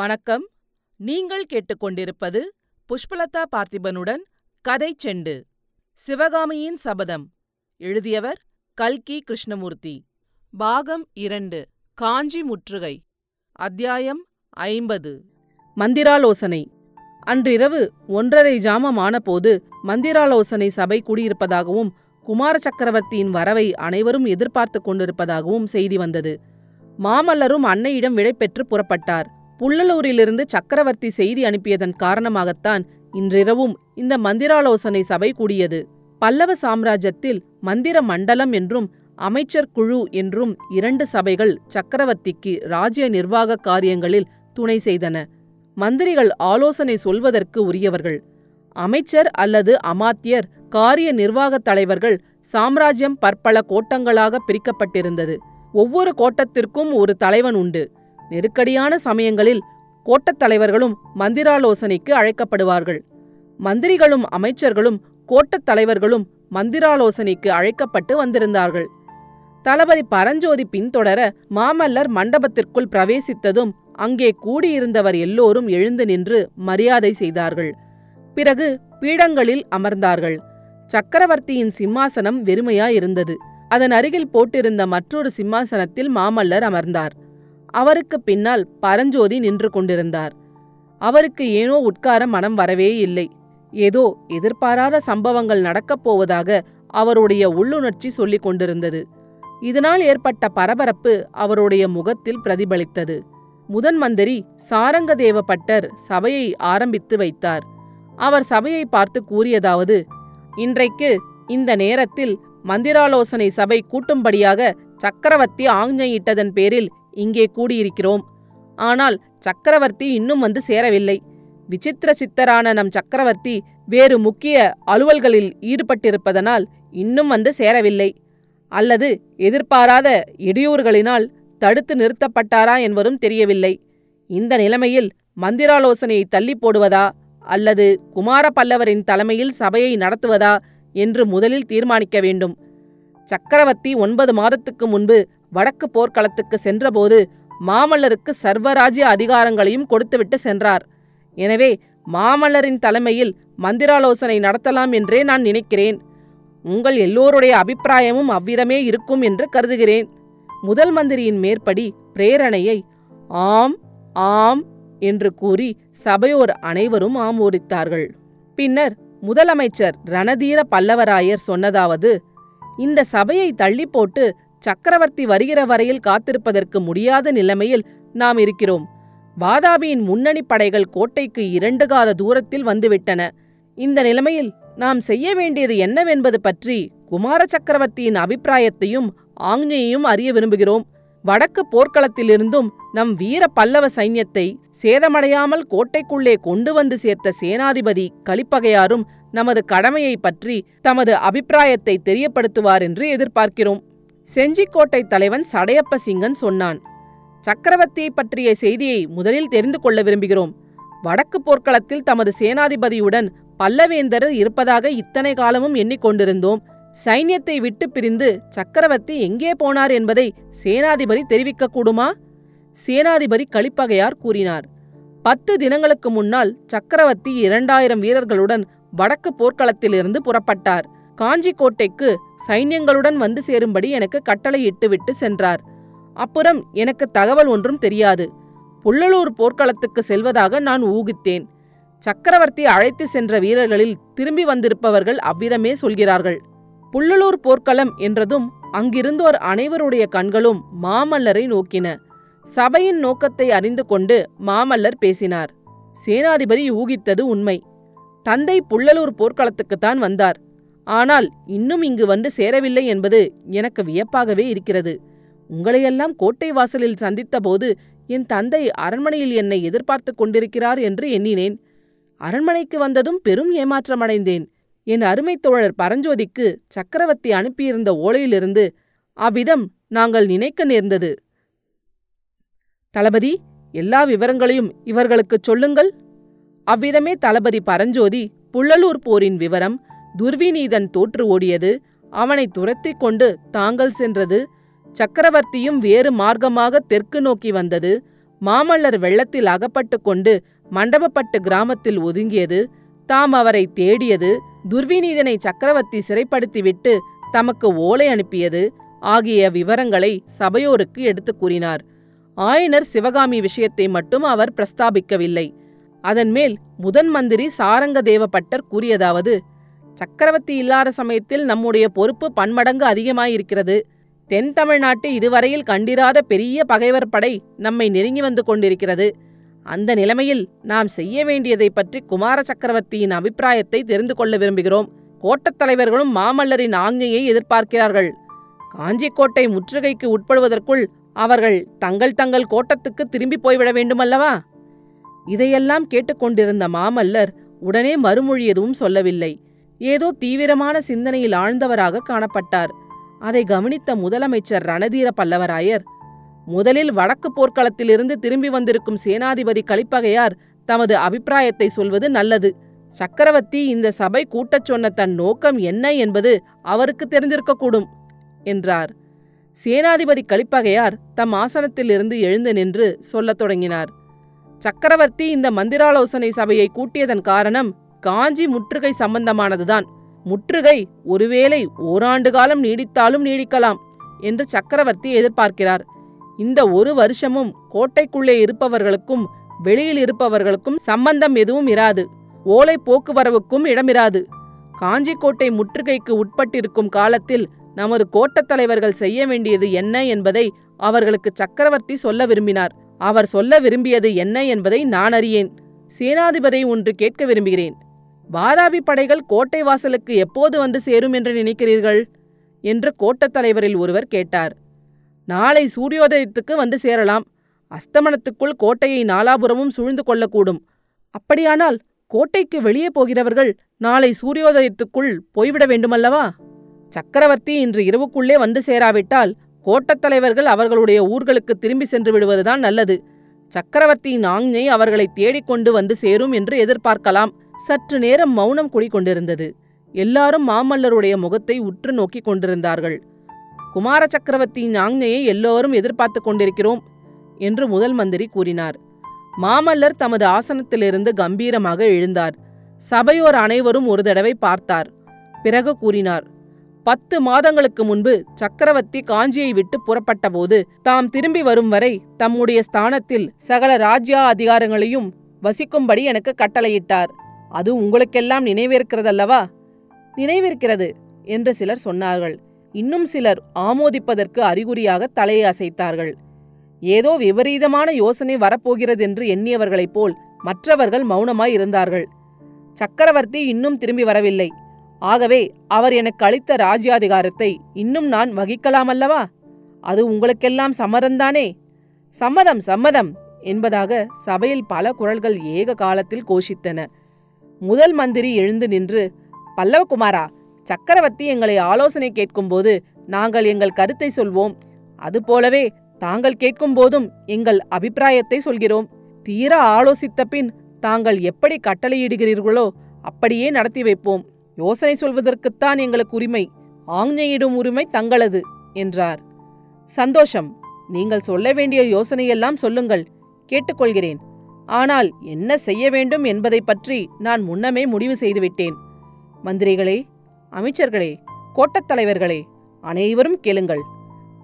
வணக்கம், நீங்கள் கேட்டுக்கொண்டிருப்பது புஷ்பலதா பார்த்திபனுடன் கதை செண்டு. சிவகாமியின் சபதம். எழுதியவர் கல்கி கிருஷ்ணமூர்த்தி. பாகம் 2. காஞ்சி முற்றுகை. அத்தியாயம் 50. மந்திராலோசனை. அன்றிரவு 1:30 ஆனபோது மந்திராலோசனை சபை கூடியிருப்பதாகவும் குமார சக்கரவர்த்தியின் வரவை அனைவரும் எதிர்பார்த்து கொண்டிருப்பதாகவும் செய்தி வந்தது. மாமல்லரும் அன்னையிடம் விடை பெற்று புறப்பட்டார். புள்ளலூரிலிருந்து சக்கரவர்த்தி செய்தி அனுப்பியதன் காரணமாகத்தான் இன்றிரவும் இந்த மந்திராலோசனை சபை கூடியது. பல்லவ சாம்ராஜ்யத்தில் மந்திர மண்டலம் என்றும் அமைச்சர் குழு என்றும் 2 சபைகள் சக்கரவர்த்திக்கு ராஜ்ய நிர்வாக காரியங்களில் துணை செய்தன. மந்திரிகள் ஆலோசனை சொல்வதற்கு உரியவர்கள். அமைச்சர் அல்லது அமாத்தியர் காரிய நிர்வாகத் தலைவர்கள். சாம்ராஜ்யம் பற்பல கோட்டங்களாக பிரிக்கப்பட்டிருந்தது. ஒவ்வொரு கோட்டத்திற்கும் ஒரு தலைவன் உண்டு. நெருக்கடியான சமயங்களில் கோட்டத் தலைவர்களும் மந்திராலோசனைக்கு அழைக்கப்படுவார்கள். மந்திரிகளும் அமைச்சர்களும் கோட்டத் தலைவர்களும் மந்திராலோசனைக்கு அழைக்கப்பட்டு வந்திருந்தார்கள். தளபதி பரஞ்சோதி பின்தொடர மாமல்லர் மண்டபத்திற்குள் பிரவேசித்ததும் அங்கே கூடியிருந்தவர் எல்லோரும் எழுந்து நின்று மரியாதை செய்தார்கள். பிறகு பீடங்களில் அமர்ந்தார்கள். சக்கரவர்த்தியின் சிம்மாசனம் வெறுமையாயிருந்தது. அதன் அருகில் போட்டிருந்த மற்றொரு சிம்மாசனத்தில் மாமல்லர் அமர்ந்தார். அவருக்கு பின்னால் பரஞ்சோதி நின்று கொண்டிருந்தார். அவருக்கு ஏனோ உட்கார மனம் வரவே இல்லை. ஏதோ எதிர்பாராத சம்பவங்கள் நடக்கப் போவதாக அவருடைய உள்ளுணர்ச்சி சொல்லிக் கொண்டிருந்தது. இதனால் ஏற்பட்ட பரபரப்பு அவருடைய முகத்தில் பிரதிபலித்தது. முதன் மந்திரி சாரங்க தேவ பட்டர் சபையை ஆரம்பித்து வைத்தார். அவர் சபையை பார்த்து கூறியதாவது: இன்றைக்கு இந்த நேரத்தில் மந்திராலோசனை சபை கூட்டும்படியாக சக்கரவர்த்தி ஆஞ்ஞையிட்டதன் பேரில் இங்கே கூடியிருக்கிறோம். ஆனால் சக்கரவர்த்தி இன்னும் வந்து சேரவில்லை. விசித்திர சித்தரான நம் சக்கரவர்த்தி வேறு முக்கிய அலுவல்களில் ஈடுபட்டிருப்பதனால் இன்னும் வந்து சேரவில்லை, அல்லது எதிர்பாராத இடையூறுகளினால் தடுத்து நிறுத்தப்பட்டாரா என்பதும் தெரியவில்லை. இந்த நிலைமையில் மந்திராலோசனையை தள்ளி போடுவதா அல்லது குமார பல்லவரின் தலைமையில் சபையை நடத்துவதா என்று முதலில் தீர்மானிக்க வேண்டும். சக்கரவர்த்தி 9 மாதத்துக்கு முன்பு வடக்கு போர்க்களத்துக்கு சென்றபோது மாமல்லருக்கு சர்வராஜ்ய அதிகாரங்களையும் கொடுத்துவிட்டு சென்றார். எனவே மாமல்லரின் தலைமையில் மந்திராலோசனை நடத்தலாம் என்றே நான் நினைக்கிறேன். உங்கள் எல்லோருடைய அபிப்பிராயமும் அவ்விதமே இருக்கும் என்று கருதுகிறேன். முதல் மந்திரியின் மேற்படி பிரேரணையை ஆம் ஆம் என்று கூறி சபையோர் அனைவரும் ஆமோதித்தார்கள். பின்னர் முதலமைச்சர் ரணதீர பல்லவராயர் சொன்னதாவது: இந்த சபையை தள்ளி போட்டு சக்கரவர்த்தி வருகிற வரையில் காத்திருப்பதற்கு முடியாத நிலைமையில் நாம் இருக்கிறோம். வாதாபியின் முன்னணி படைகள் கோட்டைக்கு 2 காத தூரத்தில் வந்துவிட்டன. இந்த நிலைமையில் நாம் செய்ய வேண்டியது என்னவென்பது பற்றி குமார சக்கரவர்த்தியின் அபிப்பிராயத்தையும் ஆஞ்ஞையையும் அறிய விரும்புகிறோம். வடக்கு போர்க்களத்திலிருந்தும் நம் வீர பல்லவ சைன்யத்தை சேதமடையாமல் கோட்டைக்குள்ளே கொண்டு வந்து சேர்த்த சேனாதிபதி கலிப்பகையாரும் நமது கடமையை பற்றி தமது அபிப்பிராயத்தை தெரியப்படுத்துவார் என்று எதிர்பார்க்கிறோம். செஞ்சிக்கோட்டை தலைவன் சடையப்ப சிங்கன் சொன்னான்: சக்கரவர்த்தியை பற்றிய செய்தியை முதலில் தெரிந்து கொள்ள விரும்புகிறோம். வடக்கு போர்க்களத்தில் தமது சேனாதிபதியுடன் பல்லவேந்தரர் இருப்பதாக இத்தனை காலமும் எண்ணிக்கொண்டிருந்தோம். சைன்யத்தை விட்டு பிரிந்து சக்கரவர்த்தி எங்கே போனார் என்பதை சேனாதிபதி தெரிவிக்கக்கூடுமா? சேனாதிபதி கலிப்பகையார் கூறினார்: 10 தினங்களுக்கு முன்னால் சக்கரவர்த்தி 2000 வீரர்களுடன் வடக்கு போர்க்களத்திலிருந்து புறப்பட்டார். காஞ்சி கோட்டைக்கு சைன்யங்களுடன் வந்து சேரும்படி எனக்கு கட்டளையிட்டு விட்டு சென்றார். அப்புறம் எனக்கு தகவல் ஒன்றும் தெரியாது. புள்ளலூர் போர்க்களத்துக்கு செல்வதாக நான் ஊகித்தேன். சக்கரவர்த்தி அழைத்து சென்ற வீரர்களில் திரும்பி வந்திருப்பவர்கள் அவ்விதமே சொல்கிறார்கள். புள்ளலூர் போர்க்களம் என்றதும் அங்கிருந்தோர் அனைவருடைய கண்களும் மாமல்லரை நோக்கின. சபையின் நோக்கத்தை அறிந்து கொண்டு மாமல்லர் பேசினார். சேனாதிபதி ஊகித்தது உண்மை. தந்தை புள்ளலூர் போர்க்களத்துக்குத்தான் வந்தார். ஆனால் இன்னும் இங்கு வந்து சேரவில்லை என்பது எனக்கு வியப்பாகவே இருக்கிறது. உங்களையெல்லாம் கோட்டை வாசலில் சந்தித்த போது என் தந்தை அரண்மனையில் என்னை எதிர்பார்த்து கொண்டிருக்கிறார் என்று எண்ணினேன். அரண்மனைக்கு வந்ததும் பெரும் ஏமாற்றமடைந்தேன். என் அருமை தோழர் பரஞ்சோதிக்கு சக்கரவர்த்தி அனுப்பியிருந்த ஓலையிலிருந்து அவ்விதம் நாங்கள் நினைக்க நேர்ந்தது. தளபதி, எல்லா விவரங்களையும் இவர்களுக்குச் சொல்லுங்கள். அவ்விதமே தளபதி பரஞ்சோதி புள்ளலூர் போரின் விவரம், துர்விநீதன் தோற்று ஓடியது, அவனை துரத்தி கொண்டு தாங்கள் சென்றது, சக்கரவர்த்தியும் வேறு மார்க்கமாக தெற்கு நோக்கி வந்தது, மாமல்லர் வெள்ளத்தில் அகப்பட்டு கொண்டு மண்டபப்பட்டு கிராமத்தில் ஒதுங்கியது, தாம் அவரை தேடியது, துர்விநீதனை சக்கரவர்த்தி சிறைப்படுத்திவிட்டு தமக்கு ஓலை அனுப்பியது ஆகிய விவரங்களை சபையோருக்கு எடுத்து கூறினார். ஆயனர் சிவகாமி விஷயத்தை மட்டும் அவர் பிரஸ்தாபிக்கவில்லை. அதன்மேல் முதன் மந்திரி சாரங்க தேவபட்டர் கூறியதாவது: சக்கரவர்த்தி இல்லாத சமயத்தில் நம்முடைய பொறுப்பு பன்மடங்கு அதிகமாயிருக்கிறது. தென் தமிழ்நாட்டு இதுவரையில் கண்டிராத பெரிய பகைவர் படை நம்மை நெருங்கி வந்து கொண்டிருக்கிறது. அந்த நிலைமையில் நாம் செய்ய வேண்டியதை பற்றி குமார சக்கரவர்த்தியின் அபிப்பிராயத்தை தெரிந்து கொள்ள விரும்புகிறோம். கோட்டத் தலைவர்களும் மாமல்லரின் ஆஞ்ஞையை எதிர்பார்க்கிறார்கள். காஞ்சிக்கோட்டை முற்றுகைக்கு உட்படுவதற்குள் அவர்கள் தங்கள் தங்கள் கோட்டத்துக்கு திரும்பி போய்விட வேண்டுமல்லவா? இதையெல்லாம் கேட்டுக்கொண்டிருந்த மாமல்லர் உடனே மறுமொழி எதுவும் சொல்லவில்லை. ஏதோ தீவிரமான சிந்தனையில் ஆழ்ந்தவராக காணப்பட்டார். அதை கவனித்த முதலமைச்சர் ரணதீர பல்லவராயர், முதலில் வடக்கு போர்க்களத்திலிருந்து திரும்பி வந்திருக்கும் சேனாதிபதி கலிப்பகையார் தமது அபிப்பிராயத்தை சொல்வது நல்லது. சக்கரவர்த்தி இந்த சபை கூட்டச் சொன்ன தன் நோக்கம் என்ன என்பது அவருக்கு தெரிந்திருக்கக்கூடும் என்றார். சேனாதிபதி கலிப்பகையார் தம் ஆசனத்திலிருந்து எழுந்து நின்று சொல்லத் தொடங்கினார். சக்கரவர்த்தி இந்த மந்திராலோசனை சபையை கூட்டியதன் காரணம் காஞ்சி முற்றுகை சம்பந்தமானதுதான். முற்றுகை ஒருவேளை ஓராண்டு காலம் நீடித்தாலும் நீடிக்கலாம் என்று சக்கரவர்த்தி எதிர்பார்க்கிறார். இந்த ஒரு வருஷமும் கோட்டைக்குள்ளே இருப்பவர்களுக்கும் வெளியில் இருப்பவர்களுக்கும் சம்பந்தம் எதுவும் இராது. ஓலை போக்குவரவுக்கும் இடமிராது. காஞ்சிக்கோட்டை முற்றுகைக்கு உட்பட்டிருக்கும் காலத்தில் நமது கோட்டத் தலைவர்கள் செய்ய வேண்டியது என்ன என்பதை அவர்களுக்கு சக்கரவர்த்தி சொல்ல விரும்பினார். அவர் சொல்ல விரும்பியது என்ன என்பதை நான் அறியேன். சேனாதிபதி ஒன்று கேட்க விரும்புகிறேன். வாதாபி படைகள் கோட்டை வாசலுக்கு எப்போது வந்து சேரும் என்று நினைக்கிறீர்கள் என்று கோட்டத் தலைவரில் ஒருவர் கேட்டார். நாளை சூரியோதயத்துக்கு வந்து சேரலாம். அஸ்தமனத்துக்குள் கோட்டையை நாலாபுரமும் சூழ்ந்து கொள்ளக்கூடும். அப்படியானால் கோட்டைக்கு வெளியே போகிறவர்கள் நாளை சூரியோதயத்துக்குள் போய்விட வேண்டுமல்லவா? சக்கரவர்த்தி இன்று இரவுக்குள்ளே வந்து சேராவிட்டால் கோட்டத் தலைவர்கள் அவர்களுடைய ஊர்களுக்கு திரும்பி சென்று விடுவதுதான் நல்லது. சக்கரவர்த்தியின் ஆஞ்ஞை அவர்களை தேடிக்கொண்டு வந்து சேரும் என்று எதிர்பார்க்கலாம். சற்று நேரம் மௌனம் குடிகொண்டிருந்தது. எல்லாரும் மாமல்லருடைய முகத்தை உற்று நோக்கி கொண்டிருந்தார்கள். குமார சக்கரவர்த்தியின் ஆஞ்ஞையை எல்லோரும் எதிர்பார்த்து கொண்டிருக்கிறோம் என்று முதல் மந்திரி கூறினார். மாமல்லர் தமது ஆசனத்திலிருந்து கம்பீரமாக எழுந்தார். சபையோர் அனைவரும் ஒரு தடவை பார்த்தார். பிறகு கூறினார்: 10 மாதங்களுக்கு முன்பு சக்கரவர்த்தி காஞ்சியை விட்டு புறப்பட்ட போது தாம் திரும்பி வரும் வரை தம்முடைய ஸ்தானத்தில் சகல ராஜ்யா அதிகாரங்களையும் வசிக்கும்படி எனக்கு கட்டளையிட்டார். அது உங்களுக்கெல்லாம் நினைவிருக்கிறதல்லவா? நினைவிருக்கிறது என்று சிலர் சொன்னார்கள். இன்னும் சிலர் ஆமோதிப்பதற்கு அறிகுறியாக தலையை அசைத்தார்கள். ஏதோ விபரீதமான யோசனை வரப்போகிறதென்று எண்ணியவர்களைப் போல் மற்றவர்கள் மௌனமாய் இருந்தார்கள். சக்கரவர்த்தி இன்னும் திரும்பி வரவில்லை. ஆகவே அவர் எனக்கு அளித்த ராஜ்யாதிகாரத்தை இன்னும் நான் வகிக்கலாமல்லவா? அது உங்களுக்கெல்லாம் சம்மதம்தானே? சம்மதம் சம்மதம் என்பதாக சபையில் பல குரல்கள் ஏக காலத்தில் கோஷித்தன. முதல் மந்திரி எழுந்து நின்று, பல்லவகுமாரா, சக்கரவர்த்தி எங்களை ஆலோசனை கேட்கும்போது நாங்கள் எங்கள் கருத்தை சொல்வோம். அதுபோலவே தாங்கள் கேட்கும்போதும் எங்கள் அபிப்பிராயத்தை சொல்கிறோம். தீர ஆலோசித்த பின் தாங்கள் எப்படி கட்டளையிடுகிறீர்களோ அப்படியே நடத்தி வைப்போம். யோசனை சொல்வதற்குத்தான் எங்களுக்கு உரிமை. ஆஞ்ஞையிடும் உரிமை தங்களது என்றார். சந்தோஷம். நீங்கள் சொல்ல வேண்டிய யோசனையெல்லாம் சொல்லுங்கள், கேட்டுக்கொள்கிறேன். ஆனால் என்ன செய்ய வேண்டும் என்பதை பற்றி நான் முன்னமே முடிவு செய்துவிட்டேன். மந்திரிகளே, அமைச்சர்களே, கோட்டத் தலைவர்களே, அனைவரும் கேளுங்கள்.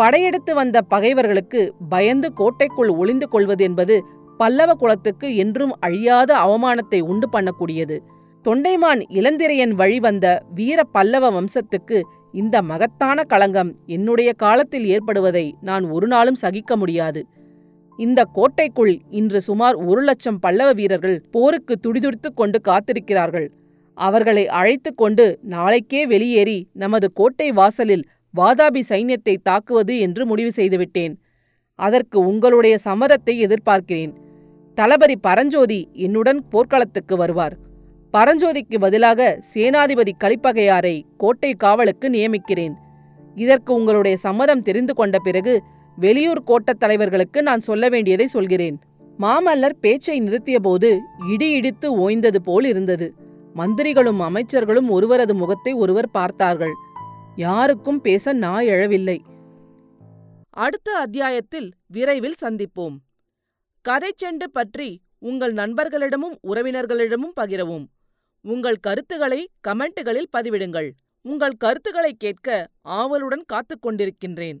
படையெடுத்து வந்த பகைவர்களுக்கு பயந்து கோட்டைக்குள் ஒளிந்து கொள்வது என்பது பல்லவ குலத்துக்கு என்றும் அழியாத அவமானத்தை உண்டு பண்ணக்கூடியது. தொண்டைமான் இளந்திரையன் வழிவந்த வீர பல்லவ வம்சத்துக்கு இந்த மகத்தான களங்கம் என்னுடைய காலத்தில் ஏற்படுவதை நான் ஒரு நாளும் சகிக்க முடியாது. இந்த கோட்டைக்குள் இன்று சுமார் 1,00,000 பல்லவ வீரர்கள் போருக்கு துடிதுடித்து கொண்டு காத்திருக்கிறார்கள். அவர்களை அழைத்து கொண்டு நாளைக்கே வெளியேறி நமது கோட்டை வாசலில் வாதாபி சைன்யத்தை தாக்குவது என்று முடிவு செய்துவிட்டேன். அதற்கு உங்களுடைய சம்மதத்தை எதிர்பார்க்கிறேன். தளபதி பரஞ்சோதி என்னுடன் போர்க்களத்துக்கு வருவார். பரஞ்சோதிக்கு பதிலாக சேனாதிபதி கலிப்பகையாரை கோட்டை காவலுக்கு நியமிக்கிறேன். இதற்கு உங்களுடைய சம்மதம் தெரிந்து கொண்ட பிறகு வெளியூர் கோட்டத் தலைவர்களுக்கு நான் சொல்ல வேண்டியதை சொல்கிறேன். மாமல்லர் பேச்சை நிறுத்திய போது இடி இடித்து ஓய்ந்தது போல் இருந்தது. மந்திரிகளும் அமைச்சர்களும் ஒருவரது முகத்தை ஒருவர் பார்த்தார்கள். யாருக்கும் பேச நாய் எழவில்லை. அடுத்த அத்தியாயத்தில் விரைவில் சந்திப்போம். கதைச்செண்டு பற்றி உங்கள் நண்பர்களிடமும் உறவினர்களிடமும் பகிரவும். உங்கள் கருத்துக்களை கமெண்ட்டுகளில் பதிவிடுங்கள். உங்கள் கருத்துக்களை கேட்க ஆவலுடன் காத்துக்கொண்டிருக்கின்றேன்.